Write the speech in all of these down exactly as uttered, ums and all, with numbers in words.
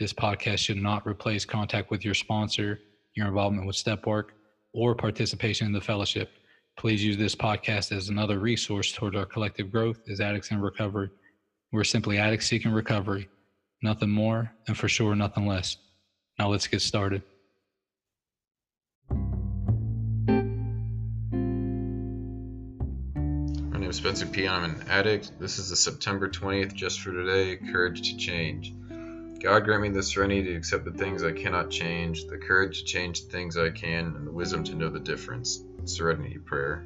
This podcast should not replace contact with your sponsor, your involvement with step work, or participation in the fellowship. Please use this podcast as another resource toward our collective growth as addicts in recovery. We're simply addicts seeking recovery, nothing more, and for sure, nothing less. Now let's get started. My name is Spencer P. I'm an addict. This is the September twentieth, Just for Today, Courage to Change. God grant me the serenity to accept the things I cannot change, the courage to change the things I can, and the wisdom to know the difference. Serenity prayer.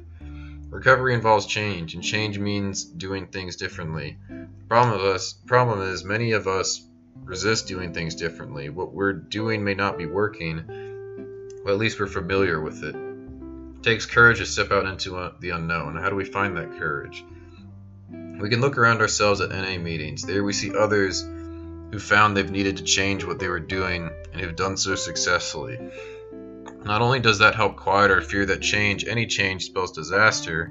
Recovery involves change, and change means doing things differently. The problem of us, problem is many of us resist doing things differently. What we're doing may not be working, but at least we're familiar with it. It takes courage to step out into the unknown. How do we find that courage? We can look around ourselves at N A meetings. There we see others who found they've needed to change what they were doing and have done so successfully. Not only does that help quiet our fear that change, any change spells disaster,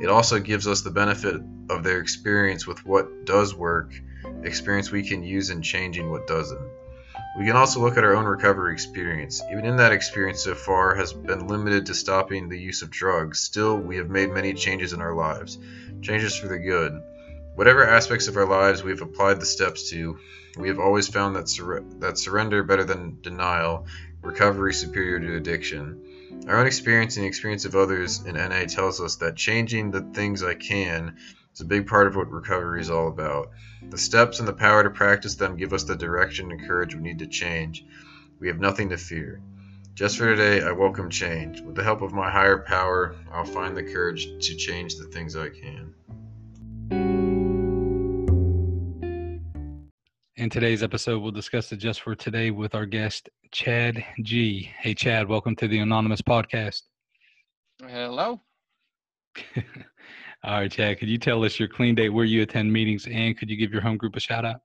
it also gives us the benefit of their experience with what does work, experience we can use in changing what doesn't. We can also look at our own recovery experience. Even in that experience so far has been limited to stopping the use of drugs. Still, we have made many changes in our lives, changes for the good. Whatever aspects of our lives we have applied the steps to, we have always found that sur- that surrender better than denial, recovery superior to addiction. Our own experience and the experience of others in N A tells us that changing the things I can is a big part of what recovery is all about. The steps and the power to practice them give us the direction and courage we need to change. We have nothing to fear. Just for today, I welcome change. With the help of my higher power, I'll find the courage to change the things I can. In today's episode, we'll discuss the Just for Today with our guest, Chad G. Hey, Chad, welcome to the Anonymous Podcast. Hello. All right, Chad, could you tell us your clean date, where you attend meetings, and could you give your home group a shout-out?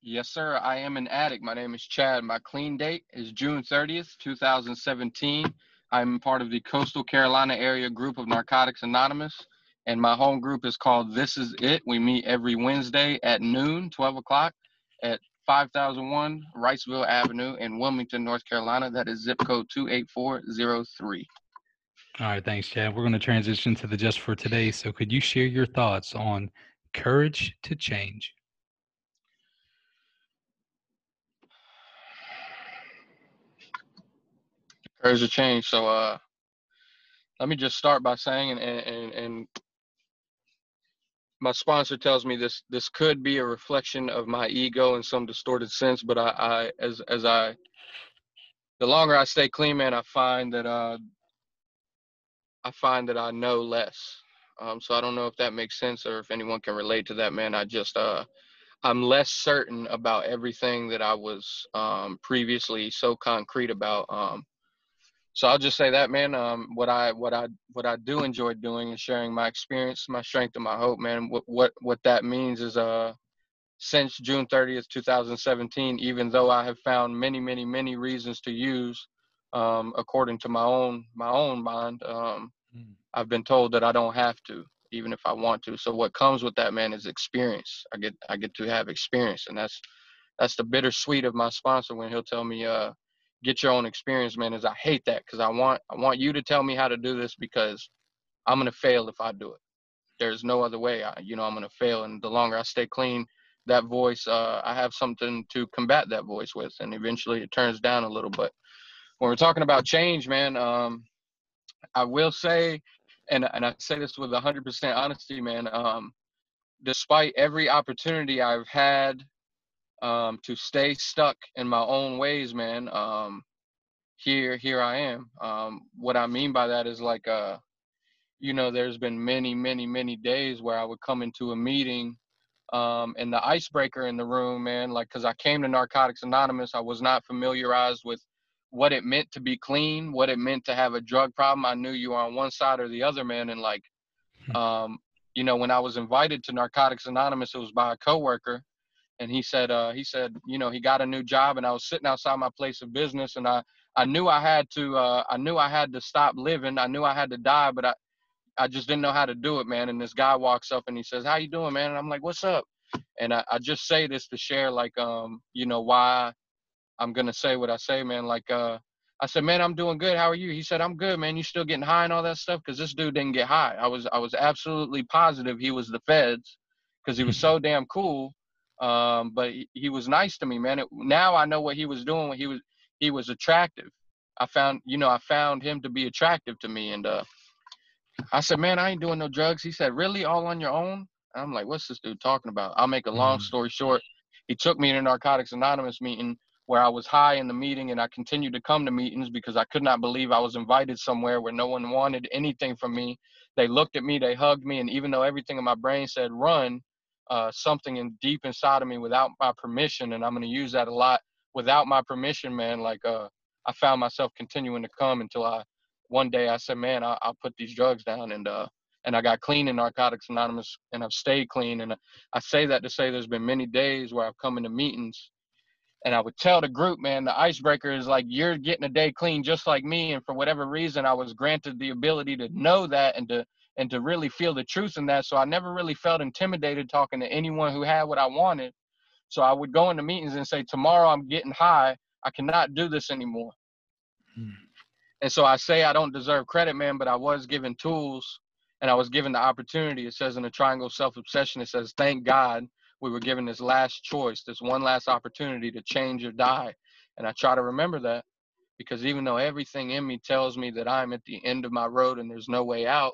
Yes, sir. I am an addict. My name is Chad. My clean date is June thirtieth, twenty seventeen. I'm part of the Coastal Carolina Area Group of Narcotics Anonymous. And my home group is called This Is It. We meet every Wednesday at noon, twelve o'clock, at five thousand one Riceville Avenue in Wilmington, North Carolina. That is zip code two eight four zero three. All right, thanks, Chad. We're going to transition to the Just for Today. So could you share your thoughts on courage to change? Courage to change. So uh, let me just start by saying, and, and, and my sponsor tells me this this could be a reflection of my ego in some distorted sense, but I, I as as I the longer I stay clean, man, I find that uh I find that I know less. Um, so I don't know if that makes sense or if anyone can relate to that, man. I just uh I'm less certain about everything that I was um previously so concrete about. Um So I'll just say that, man, um, what I what I what I do enjoy doing is sharing my experience, my strength, and my hope, man. What what what that means is, uh, since June thirtieth, twenty seventeen, even though I have found many, many, many reasons to use, um, according to my own my own mind, um, mm. I've been told that I don't have to, even if I want to. So what comes with that, man, is experience. I get I get to have experience, and that's that's the bittersweet of my sponsor when he'll tell me, uh. get your own experience, man, is I hate that because I want I want you to tell me how to do this because I'm going to fail if I do it. There's no other way. I, you know, I'm going to fail. And the longer I stay clean, that voice, uh, I have something to combat that voice with. And eventually it turns down a little. But when we're talking about change, man, um, I will say, and, and I say this with one hundred percent honesty, man, um, despite every opportunity I've had Um, to stay stuck in my own ways, man, um, here here I am. Um, what I mean by that is like, uh, you know, there's been many, many, many days where I would come into a meeting um, and the icebreaker in the room, man, like, because I came to Narcotics Anonymous, I was not familiarized with what it meant to be clean, what it meant to have a drug problem. I knew you were on one side or the other, man. And like, um, you know, when I was invited to Narcotics Anonymous, it was by a coworker, and he said, uh, he said, you know, he got a new job, and I was sitting outside my place of business, and I, I knew I had to, uh, I knew I had to stop living. I knew I had to die, but I, I just didn't know how to do it, man. And this guy walks up and he says, "How you doing, man?" And I'm like, "What's up?" And I, I just say this to share, like, um, you know, why I'm going to say what I say, man. Like, uh, I said, "Man, I'm doing good. How are you?" He said, "I'm good, man. You still getting high and all that stuff?" Cause this dude didn't get high. I was, I was absolutely positive he was the feds, cause he was so damn cool. Um, but he, he was nice to me, man. It, now I know what he was doing. When he was, he was attractive. I found, you know, I found him to be attractive to me. And, uh, I said, "Man, I ain't doing no drugs." He said, "Really? All on your own?" I'm like, "What's this dude talking about?" I'll make a long story short. He took me to a Narcotics Anonymous meeting where I was high in the meeting, and I continued to come to meetings because I could not believe I was invited somewhere where no one wanted anything from me. They looked at me, they hugged me, and even though everything in my brain said run, uh, something in deep inside of me, without my permission, and I'm going to use that a lot, without my permission, man, like uh, I found myself continuing to come until I, one day I said, "Man, I, I'll put these drugs down," and uh, and I got clean in Narcotics Anonymous, and I've stayed clean. And I say that to say there's been many days where I've come into meetings, and I would tell the group, man, the icebreaker is like, you're getting a day clean just like me. And for whatever reason, I was granted the ability to know that and to and to really feel the truth in that. So I never really felt intimidated talking to anyone who had what I wanted. So I would go into meetings and say, "Tomorrow I'm getting high. I cannot do this anymore." Hmm. And so I say I don't deserve credit, man, but I was given tools and I was given the opportunity. It says in the Triangle of Self-Obsession, it says, thank God we were given this last choice, this one last opportunity to change or die. And I try to remember that, because even though everything in me tells me that I'm at the end of my road and there's no way out,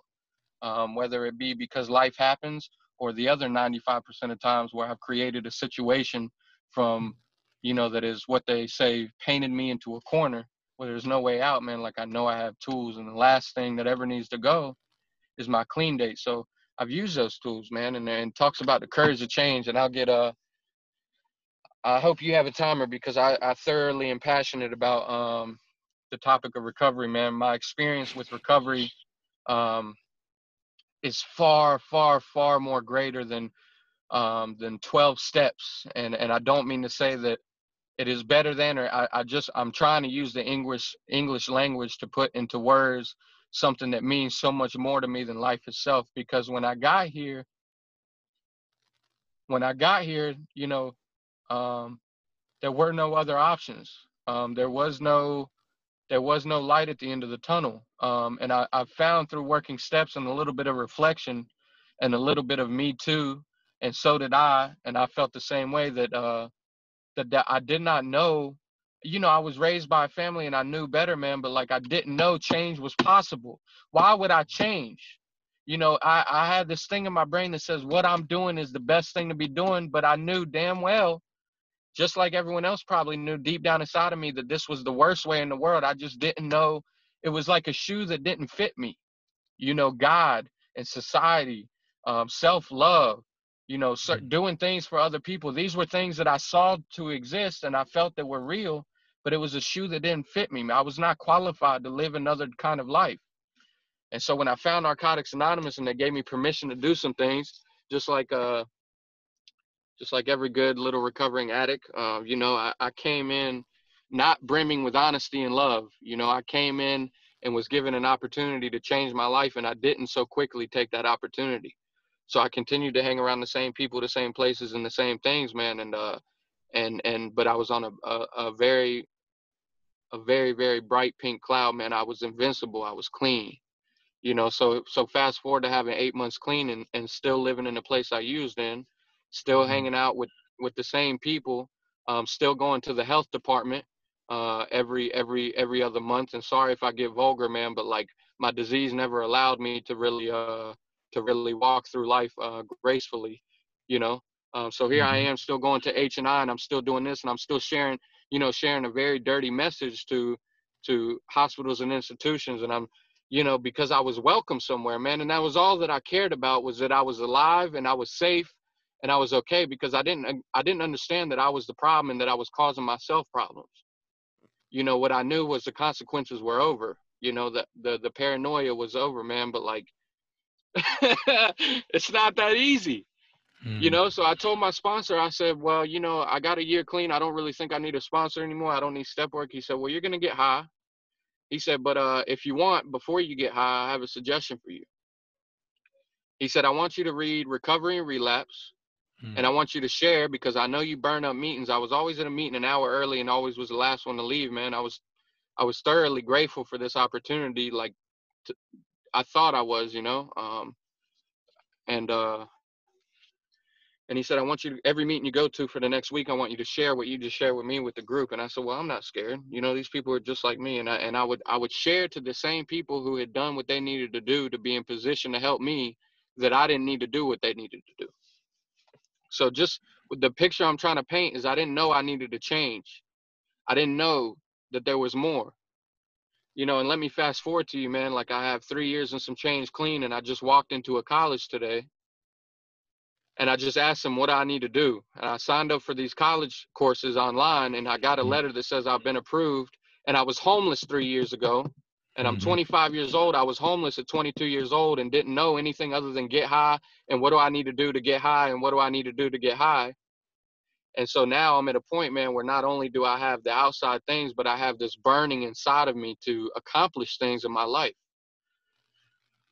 um, whether it be because life happens or the other ninety-five percent of times where I've created a situation from, you know, that is what they say painted me into a corner, well, there's no way out, man. Like, I know I have tools, and the last thing that ever needs to go is my clean date. So I've used those tools, man. And and talks about the courage to change. And I'll get a, I hope you have a timer, because I, I thoroughly am passionate about um the topic of recovery, man. My experience with recovery um is far, far, far more greater than um than twelve steps. And and I don't mean to say that it is better than, or I, I just, I'm trying to use the English English language to put into words something that means so much more to me than life itself. Because when I got here, when I got here, you know, um, there were no other options. Um, there was no, there was no light at the end of the tunnel. Um, and I, I found through working steps and a little bit of reflection and a little bit of me too, and so did I, and I felt the same way, that, uh, that I did not know, you know, I was raised by a family and I knew better, man, but like, I didn't know change was possible. Why would I change? You know, I, I had this thing in my brain that says what I'm doing is the best thing to be doing, but I knew damn well, just like everyone else probably knew deep down inside of me, that this was the worst way in the world. I just didn't know. It was like a shoe that didn't fit me. You know, God and society, um, self-love, you know, doing things for other people. These were things that I saw to exist and I felt that were real, but it was a shoe that didn't fit me. I was not qualified to live another kind of life. And so when I found Narcotics Anonymous and they gave me permission to do some things, just like uh, just like every good little recovering addict, uh, you know, I, I came in not brimming with honesty and love. You know, I came in and was given an opportunity to change my life, and I didn't so quickly take that opportunity. So I continued to hang around the same people, the same places, and the same things, man. And, uh, and, and, but I was on a, a, a very, a very, very bright pink cloud, man. I was invincible. I was clean, you know? So, so fast forward to having eight months clean and, and still living in the place I used in, still hanging out with, with the same people, um, still going to the health department, uh, every, every, every other month. And sorry if I get vulgar, man, but like, my disease never allowed me to really, uh, to really walk through life uh, gracefully, you know? Um, so here I am still going to H and I, and I'm still doing this, and I'm still sharing, you know, sharing a very dirty message to, to hospitals and institutions. And I'm, you know, because I was welcome somewhere, man. And that was all that I cared about, was that I was alive and I was safe and I was okay because I didn't, I didn't understand that I was the problem and that I was causing myself problems. You know, what I knew was the consequences were over, you know, the, the, the paranoia was over, man, but like, it's not that easy, mm. you know? So I told my sponsor, I said, well, you know, I got a year clean. I don't really think I need a sponsor anymore. I don't need step work. He said, well, you're going to get high. He said, but uh, if you want, before you get high, I have a suggestion for you. He said, I want you to read Recovery and Relapse, mm. and I want you to share because I know you burn up meetings. I was always at a meeting an hour early and always was the last one to leave, man. I was I was thoroughly grateful for this opportunity, like to, I thought I was, you know. Um, and uh, and he said, I want you to, every meeting you go to for the next week, I want you to share what you just shared with me with the group. And I said, well, I'm not scared. You know, these people are just like me. And I, and I would I would share to the same people who had done what they needed to do to be in position to help me, that I didn't need to do what they needed to do. So just the picture I'm trying to paint is I didn't know I needed to change. I didn't know that there was more, you know, and let me fast forward to you, man. Like I have three years and some change clean, and I just walked into a college today and I just asked them what I need to do. And I signed up for these college courses online and I got a letter that says I've been approved, and I was homeless three years ago. And I'm twenty-five years old. I was homeless at twenty-two years old and didn't know anything other than get high and what do I need to do to get high and what do I need to do to get high. And so now I'm at a point, man, where not only do I have the outside things, but I have this burning inside of me to accomplish things in my life.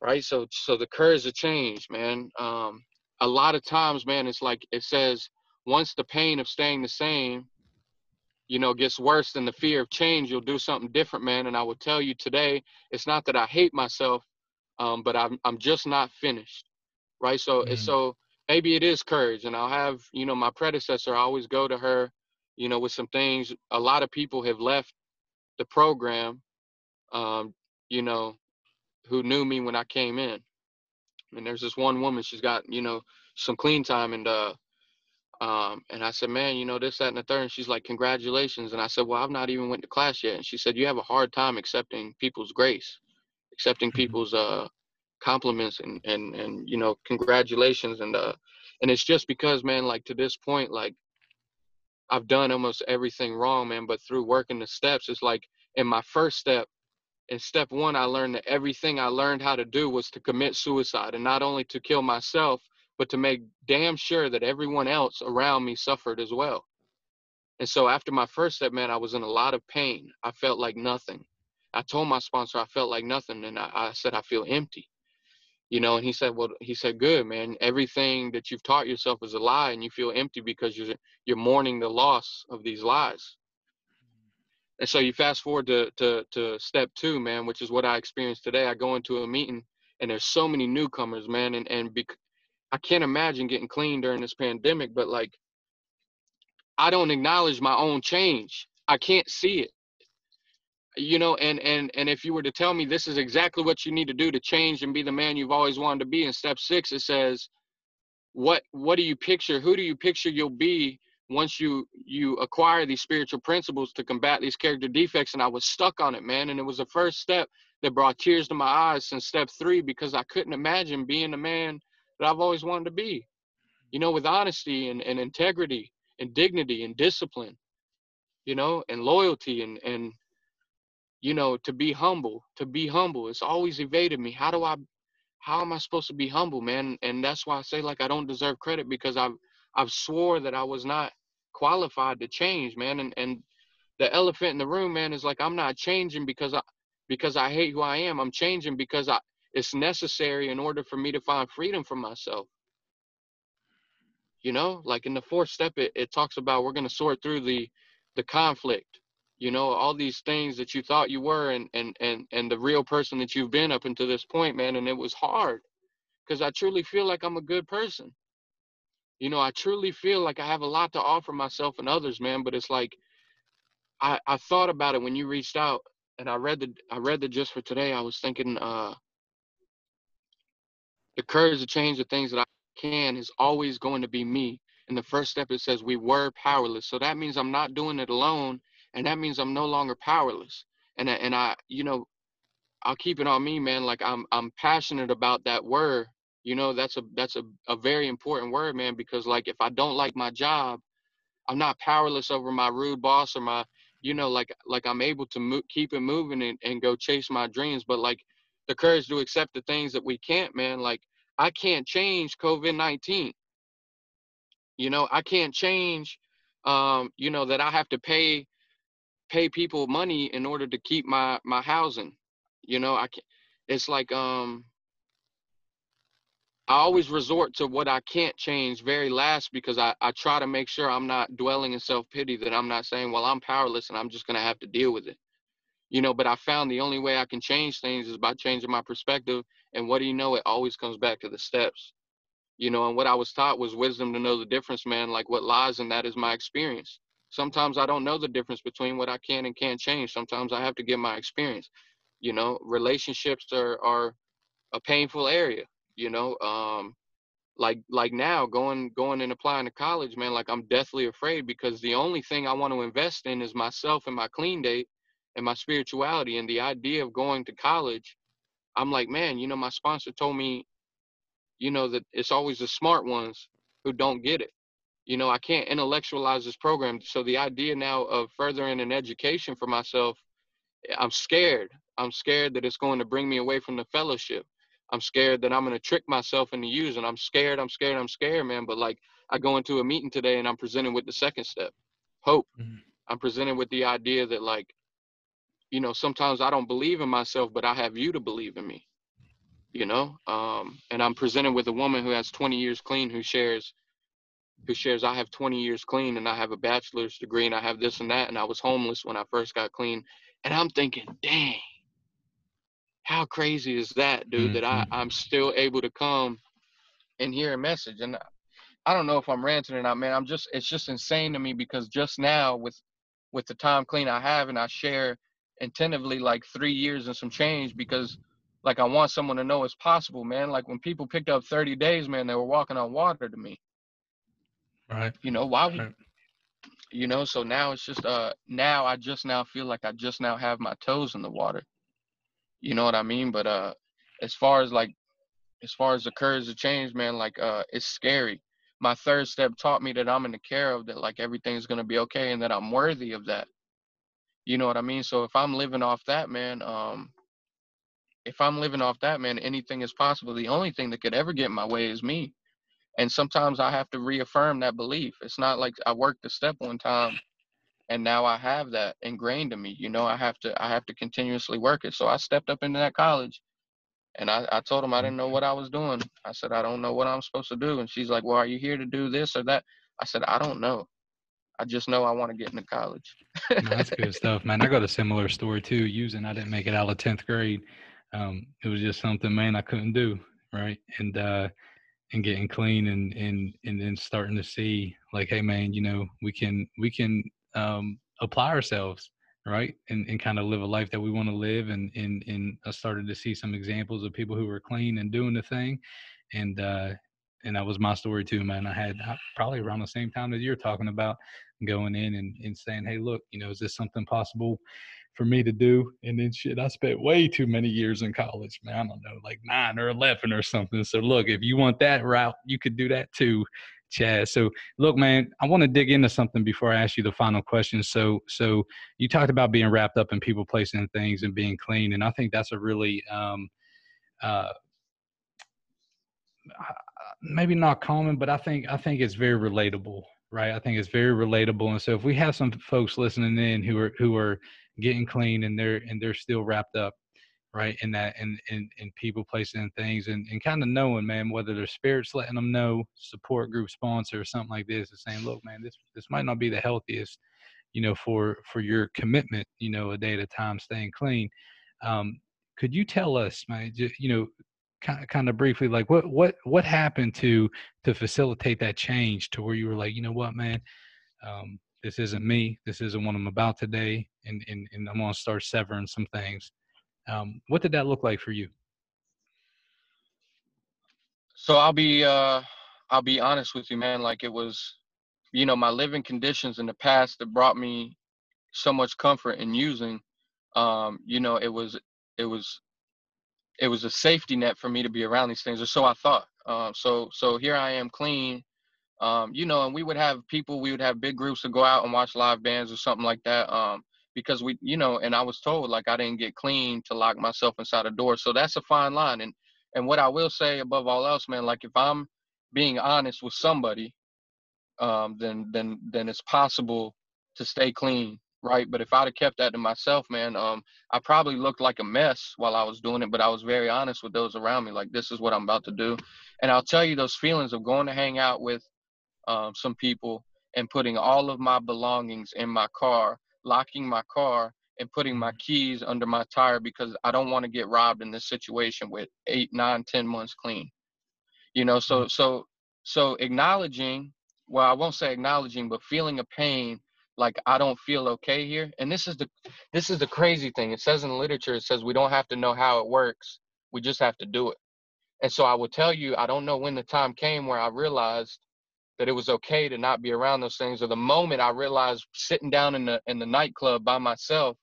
Right? So so the courage to change, man. Um, a lot of times, man, it's like it says, once the pain of staying the same, you know, gets worse than the fear of change, you'll do something different, man. And I will tell you today, it's not that I hate myself, um, but I'm I'm just not finished, right? So mm. so maybe it is courage. And I'll have, you know, my predecessor, I always go to her, you know, with some things. A lot of people have left the program, um, you know, who knew me when I came in. And there's this one woman, she's got, you know, some clean time, and uh, Um, and I said, man, you know, this, that, and the third. And she's like, congratulations. And I said, well, I've not even went to class yet. And she said, you have a hard time accepting people's grace, accepting people's uh, compliments and, and, and, you know, congratulations. And, uh, and it's just because, man, like to this point, like I've done almost everything wrong, man, but through working the steps, it's like in my first step, in step one, I learned that everything I learned how to do was to commit suicide, and not only to kill myself, but to make damn sure that everyone else around me suffered as well. And so after my first step, man, I was in a lot of pain. I felt like nothing. I told my sponsor I felt like nothing, and I, I said, I feel empty. You know, and he said, well, he said, good, man, everything that you've taught yourself is a lie, and you feel empty because you're, you're mourning the loss of these lies. And so you fast forward to, to, to step two, man, which is what I experienced today. I go into a meeting, and there's so many newcomers, man, and, and because I can't imagine getting clean during this pandemic, but like, I don't acknowledge my own change. I can't see it, you know, and, and, and if you were to tell me this is exactly what you need to do to change and be the man you've always wanted to be, in step six, it says, what, what do you picture? Who do you picture you'll be once you, you acquire these spiritual principles to combat these character defects? And I was stuck on it, man. And it was the first step that brought tears to my eyes since step three, because I couldn't imagine being the man that I've always wanted to be, you know, with honesty and, and integrity and dignity and discipline, you know, and loyalty and, and, you know, to be humble, to be humble. It's always evaded me. How do I, how am I supposed to be humble, man? And that's why I say, like, I don't deserve credit, because I've, I've swore that I was not qualified to change, man. And, and the elephant in the room, man, is like, I'm not changing because I, because I hate who I am. I'm changing because I, it's necessary in order for me to find freedom for myself. You know, like in the fourth step, it, it talks about, we're going to sort through the, the conflict, you know, all these things that you thought you were and, and, and, and the real person that you've been up until this point, man. And it was hard because I truly feel like I'm a good person. You know, I truly feel like I have a lot to offer myself and others, man. But it's like, I, I thought about it when you reached out, and I read the, I read the Just for Today. I was thinking, uh, the courage to change the things that I can is always going to be me. And the first step, it says we were powerless. So that means I'm not doing it alone. And that means I'm no longer powerless. And I, and I, you know, I'll keep it on me, man. Like I'm, I'm passionate about that word, You know, that's a that's a, a very important word, man, because, like, if I don't like my job, I'm not powerless over my rude boss or my, you know, like, like I'm able to mo- keep it moving and, and go chase my dreams. But, like, the courage to accept the things that we can't, man. Like, I can't change covid nineteen. You know, I can't change, um, you know, that I have to pay pay people money in order to keep my, my housing. You know, I can't, it's like, um, I always resort to what I can't change very last, because I, I try to make sure I'm not dwelling in self-pity, that I'm not saying, well, I'm powerless and I'm just going to have to deal with it. You know, but I found the only way I can change things is by changing my perspective. And what do you know? It always comes back to the steps, you know, and what I was taught was wisdom to know the difference, man. Like, what lies in that is my experience. Sometimes I don't know the difference between what I can and can't change. Sometimes I have to get my experience. You know, relationships are, are a painful area. You know, um, like, like now going, going and applying to college, man, like, I'm deathly afraid, because the only thing I want to invest in is myself and my clean date and my spirituality. And the idea of going to college, I'm like, man, you know, my sponsor told me, you know, that it's always the smart ones who don't get it. You know, I can't intellectualize this program. So the idea now of furthering an education for myself, I'm scared. I'm scared that it's going to bring me away from the fellowship. I'm scared that I'm going to trick myself into using. I'm scared, I'm scared, I'm scared, man. But, like, I go into a meeting today and I'm presented with the second step, hope. Mm-hmm. I'm presented with the idea that, like, you know, sometimes I don't believe in myself, but I have you to believe in me, you know? Um, and I'm presented with a woman who has twenty years clean, who shares, who shares, I have twenty years clean and I have a bachelor's degree and I have this and that. And I was homeless when I first got clean. And I'm thinking, dang. How crazy is that, dude, mm-hmm. that I, I'm still able to come and hear a message? And I, I don't know if I'm ranting or not, man. I'm just, it's just insane to me, because just now with, with the time clean I have, and I share intentively like three years and some change, because, like, I want someone to know it's possible, man. Like, when people picked up thirty days, man, they were walking on water to me. Right. You know, why would, right. you know, so now it's just, uh, now I just now feel like I just now have my toes in the water. You know what I mean? But uh, as far as like, as far as the courage to change, man, like, uh, it's scary. My third step taught me that I'm in the care of that, like, everything's going to be okay and that I'm worthy of that. You know what I mean? So if I'm living off that, man, um, if I'm living off that, man, anything is possible. The only thing that could ever get in my way is me. And sometimes I have to reaffirm that belief. It's not like I worked a step one time and now I have that ingrained in me. You know, I have to, I have to continuously work it. So I stepped up into that college and I, I told him I didn't know what I was doing. I said, I don't know what I'm supposed to do. And she's like, well, are you here to do this or that? I said, I don't know. I just know I want to get into college. No, that's good stuff, man. I got a similar story too. Using, I didn't make it out of tenth grade. Um, it was just something, man, I couldn't do. Right. And, uh, and getting clean and, and, and then starting to see like, hey man, you know, we can, we can, um, apply ourselves, right. And, and kind of live a life that we want to live. And, and, and I started to see some examples of people who were clean and doing the thing. And, uh, and that was my story too, man. I had probably around the same time that you're talking about going in and, and saying, hey, look, you know, is this something possible for me to do? And then shit, I spent way too many years in college, man. I don't know, like nine or eleven or something. So look, if you want that route, you could do that too, Chad. So look, man, I want to dig into something before I ask you the final question. So, so you talked about being wrapped up in people, places, and things and being clean. And I think that's a really, um, uh, maybe not common, but I think, I think it's very relatable, right? I think it's very relatable. And so if we have some folks listening in who are, who are getting clean and they're, and they're still wrapped up, right, in that, and in, in, in people, places, and things, and, and kind of knowing, man, whether their spirit's letting them know, support group, sponsor, or something like this, and saying, look, man, this this might not be the healthiest, you know, for for your commitment, you know, a day at a time, staying clean. Um, could you tell us, man, just, you know, kind of, kind of briefly, like what what what happened to to facilitate that change to where you were like, you know what, man, um, this isn't me, this isn't what I'm about today, and and, and I'm gonna start severing some things. Um, what did that look like for you? So I'll be, uh, I'll be honest with you, man. Like it was, you know, my living conditions in the past that brought me so much comfort in using, um, you know, it was, it was, it was a safety net for me to be around these things. Or so I thought, Um, so, so here I am clean, um, you know, and we would have people, we would have big groups to go out and watch live bands or something like that. Um, because we, you know, and I was told like, I didn't get clean to lock myself inside a door. So that's a fine line. And, and what I will say above all else, man, like if I'm being honest with somebody, um, then, then, then it's possible to stay clean. Right. But if I'd have kept that to myself, man, um, I probably looked like a mess while I was doing it, but I was very honest with those around me. Like, this is what I'm about to do. And I'll tell you, those feelings of going to hang out with um, some people and putting all of my belongings in my car, locking my car and putting my keys under my tire because I don't want to get robbed in this situation with eight, nine, ten months clean. You know, so so so acknowledging, well, I won't say acknowledging, but feeling a pain. Like, I don't feel okay here. And this is the this is the crazy thing. It says in the literature, it says we don't have to know how it works. We just have to do it. And so I will tell you, I don't know when the time came where I realized that it was okay to not be around those things. Or the moment I realized sitting down in the in the nightclub by myself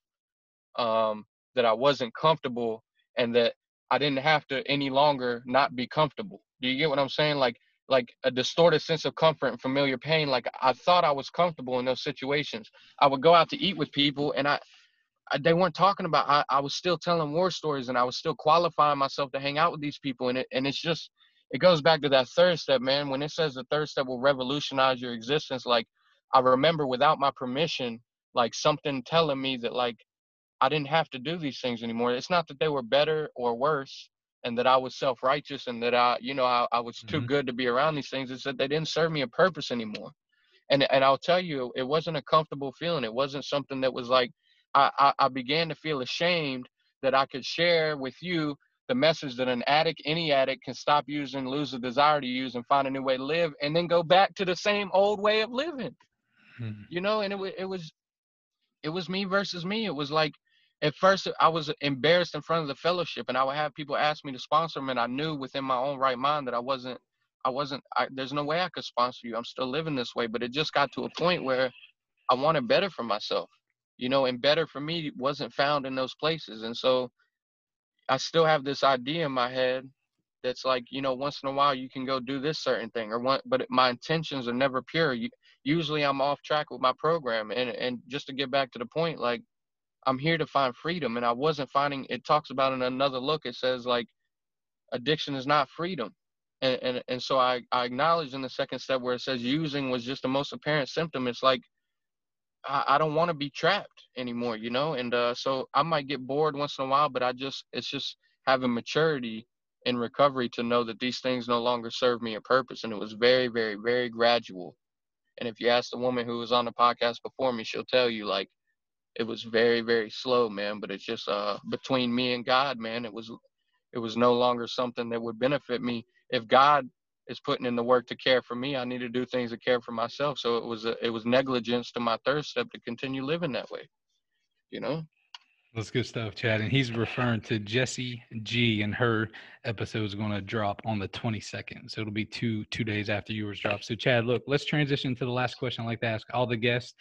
um, that I wasn't comfortable and that I didn't have to any longer not be comfortable. Do you get what I'm saying? Like, like a distorted sense of comfort and familiar pain. Like I thought I was comfortable in those situations. I would go out to eat with people and I, I they weren't talking about, I, I was still telling war stories and I was still qualifying myself to hang out with these people. And it, and it's just, it goes back to that third step, man. When it says the third step will revolutionize your existence. Like I remember without my permission, like something telling me that like, I didn't have to do these things anymore. It's not that they were better or worse. And that I was self-righteous and that I, you know, I, I was too mm-hmm. good to be around these things. It's that they didn't serve me a purpose anymore. And and I'll tell you, it wasn't a comfortable feeling. It wasn't something that was like, I, I, I began to feel ashamed that I could share with you the message that an addict, any addict can stop using, lose the desire to use and find a new way to live and then go back to the same old way of living, mm-hmm. you know? And it, it was, it was me versus me. It was like, at first, I was embarrassed in front of the fellowship, and I would have people ask me to sponsor them, and I knew within my own right mind that I wasn't, I wasn't, I, there's no way I could sponsor you. I'm still living this way, but it just got to a point where I wanted better for myself, you know, and better for me wasn't found in those places. And so I still have this idea in my head that's like, you know, once in a while you can go do this certain thing, or one, but my intentions are never pure. Usually I'm off track with my program. And, and just to get back to the point, like, I'm here to find freedom. And I wasn't finding, it talks about in another look, it says like addiction is not freedom. And and, and so I, I acknowledge in the second step where it says using was just the most apparent symptom. It's like, I, I don't want to be trapped anymore, you know? And uh, so I might get bored once in a while, but I just, it's just having maturity in recovery to know that these things no longer serve me a purpose. And it was very, very, very gradual. And if you ask the woman who was on the podcast before me, she'll tell you like, it was very, very slow, man. But it's just uh, between me and God, man, it was it was no longer something that would benefit me. If God is putting in the work to care for me, I need to do things to care for myself. So it was a, it was negligence to my third step to continue living that way, you know? That's good stuff, Chad. And he's referring to Jessie G, and her episode is going to drop on the twenty-second. So it'll be two two days after yours drops. So, Chad, look, let's transition to the last question I'd like to ask all the guests.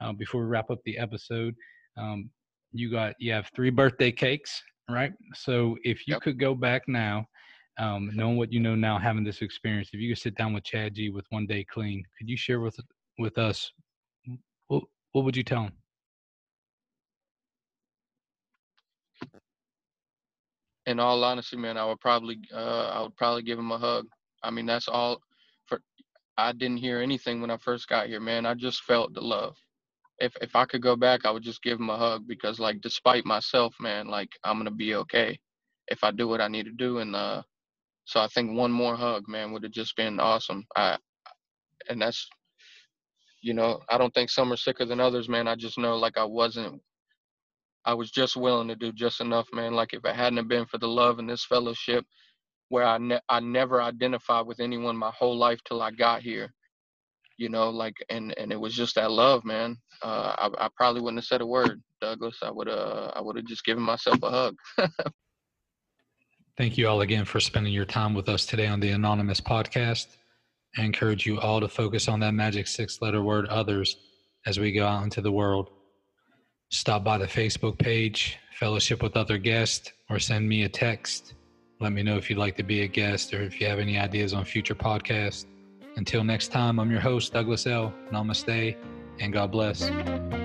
Uh, before we wrap up the episode, um, you got, you have three birthday cakes, right? So if you yep. could go back now, um, knowing what you know now, having this experience, if you could sit down with Chad G with one day clean, could you share with, with us, what, what would you tell him? In all honesty, man, I would probably, uh, I would probably give him a hug. I mean, that's all for, I didn't hear anything when I first got here, man. I just felt the love. If if I could go back, I would just give him a hug because, like, despite myself, man, like, I'm going to be okay if I do what I need to do. And uh, so I think one more hug, man, would have just been awesome. I And that's, you know, I don't think some are sicker than others, man. I just know, like, I wasn't, I was just willing to do just enough, man. Like, if it hadn't been for the love and this fellowship where I, ne- I never identified with anyone my whole life till I got here. You know, like, and, and it was just that love, man. Uh, I, I probably wouldn't have said a word, Douglas. I would, uh, I would have just given myself a hug. Thank you all again for spending your time with us today on the Anonymous Podcast. I encourage you all to focus on that magic six letter word, others, as we go out into the world. Stop by the Facebook page, fellowship with other guests, or send me a text. Let me know if you'd like to be a guest or if you have any ideas on future podcasts. Until next time, I'm your host, Douglas L. Namaste and God bless.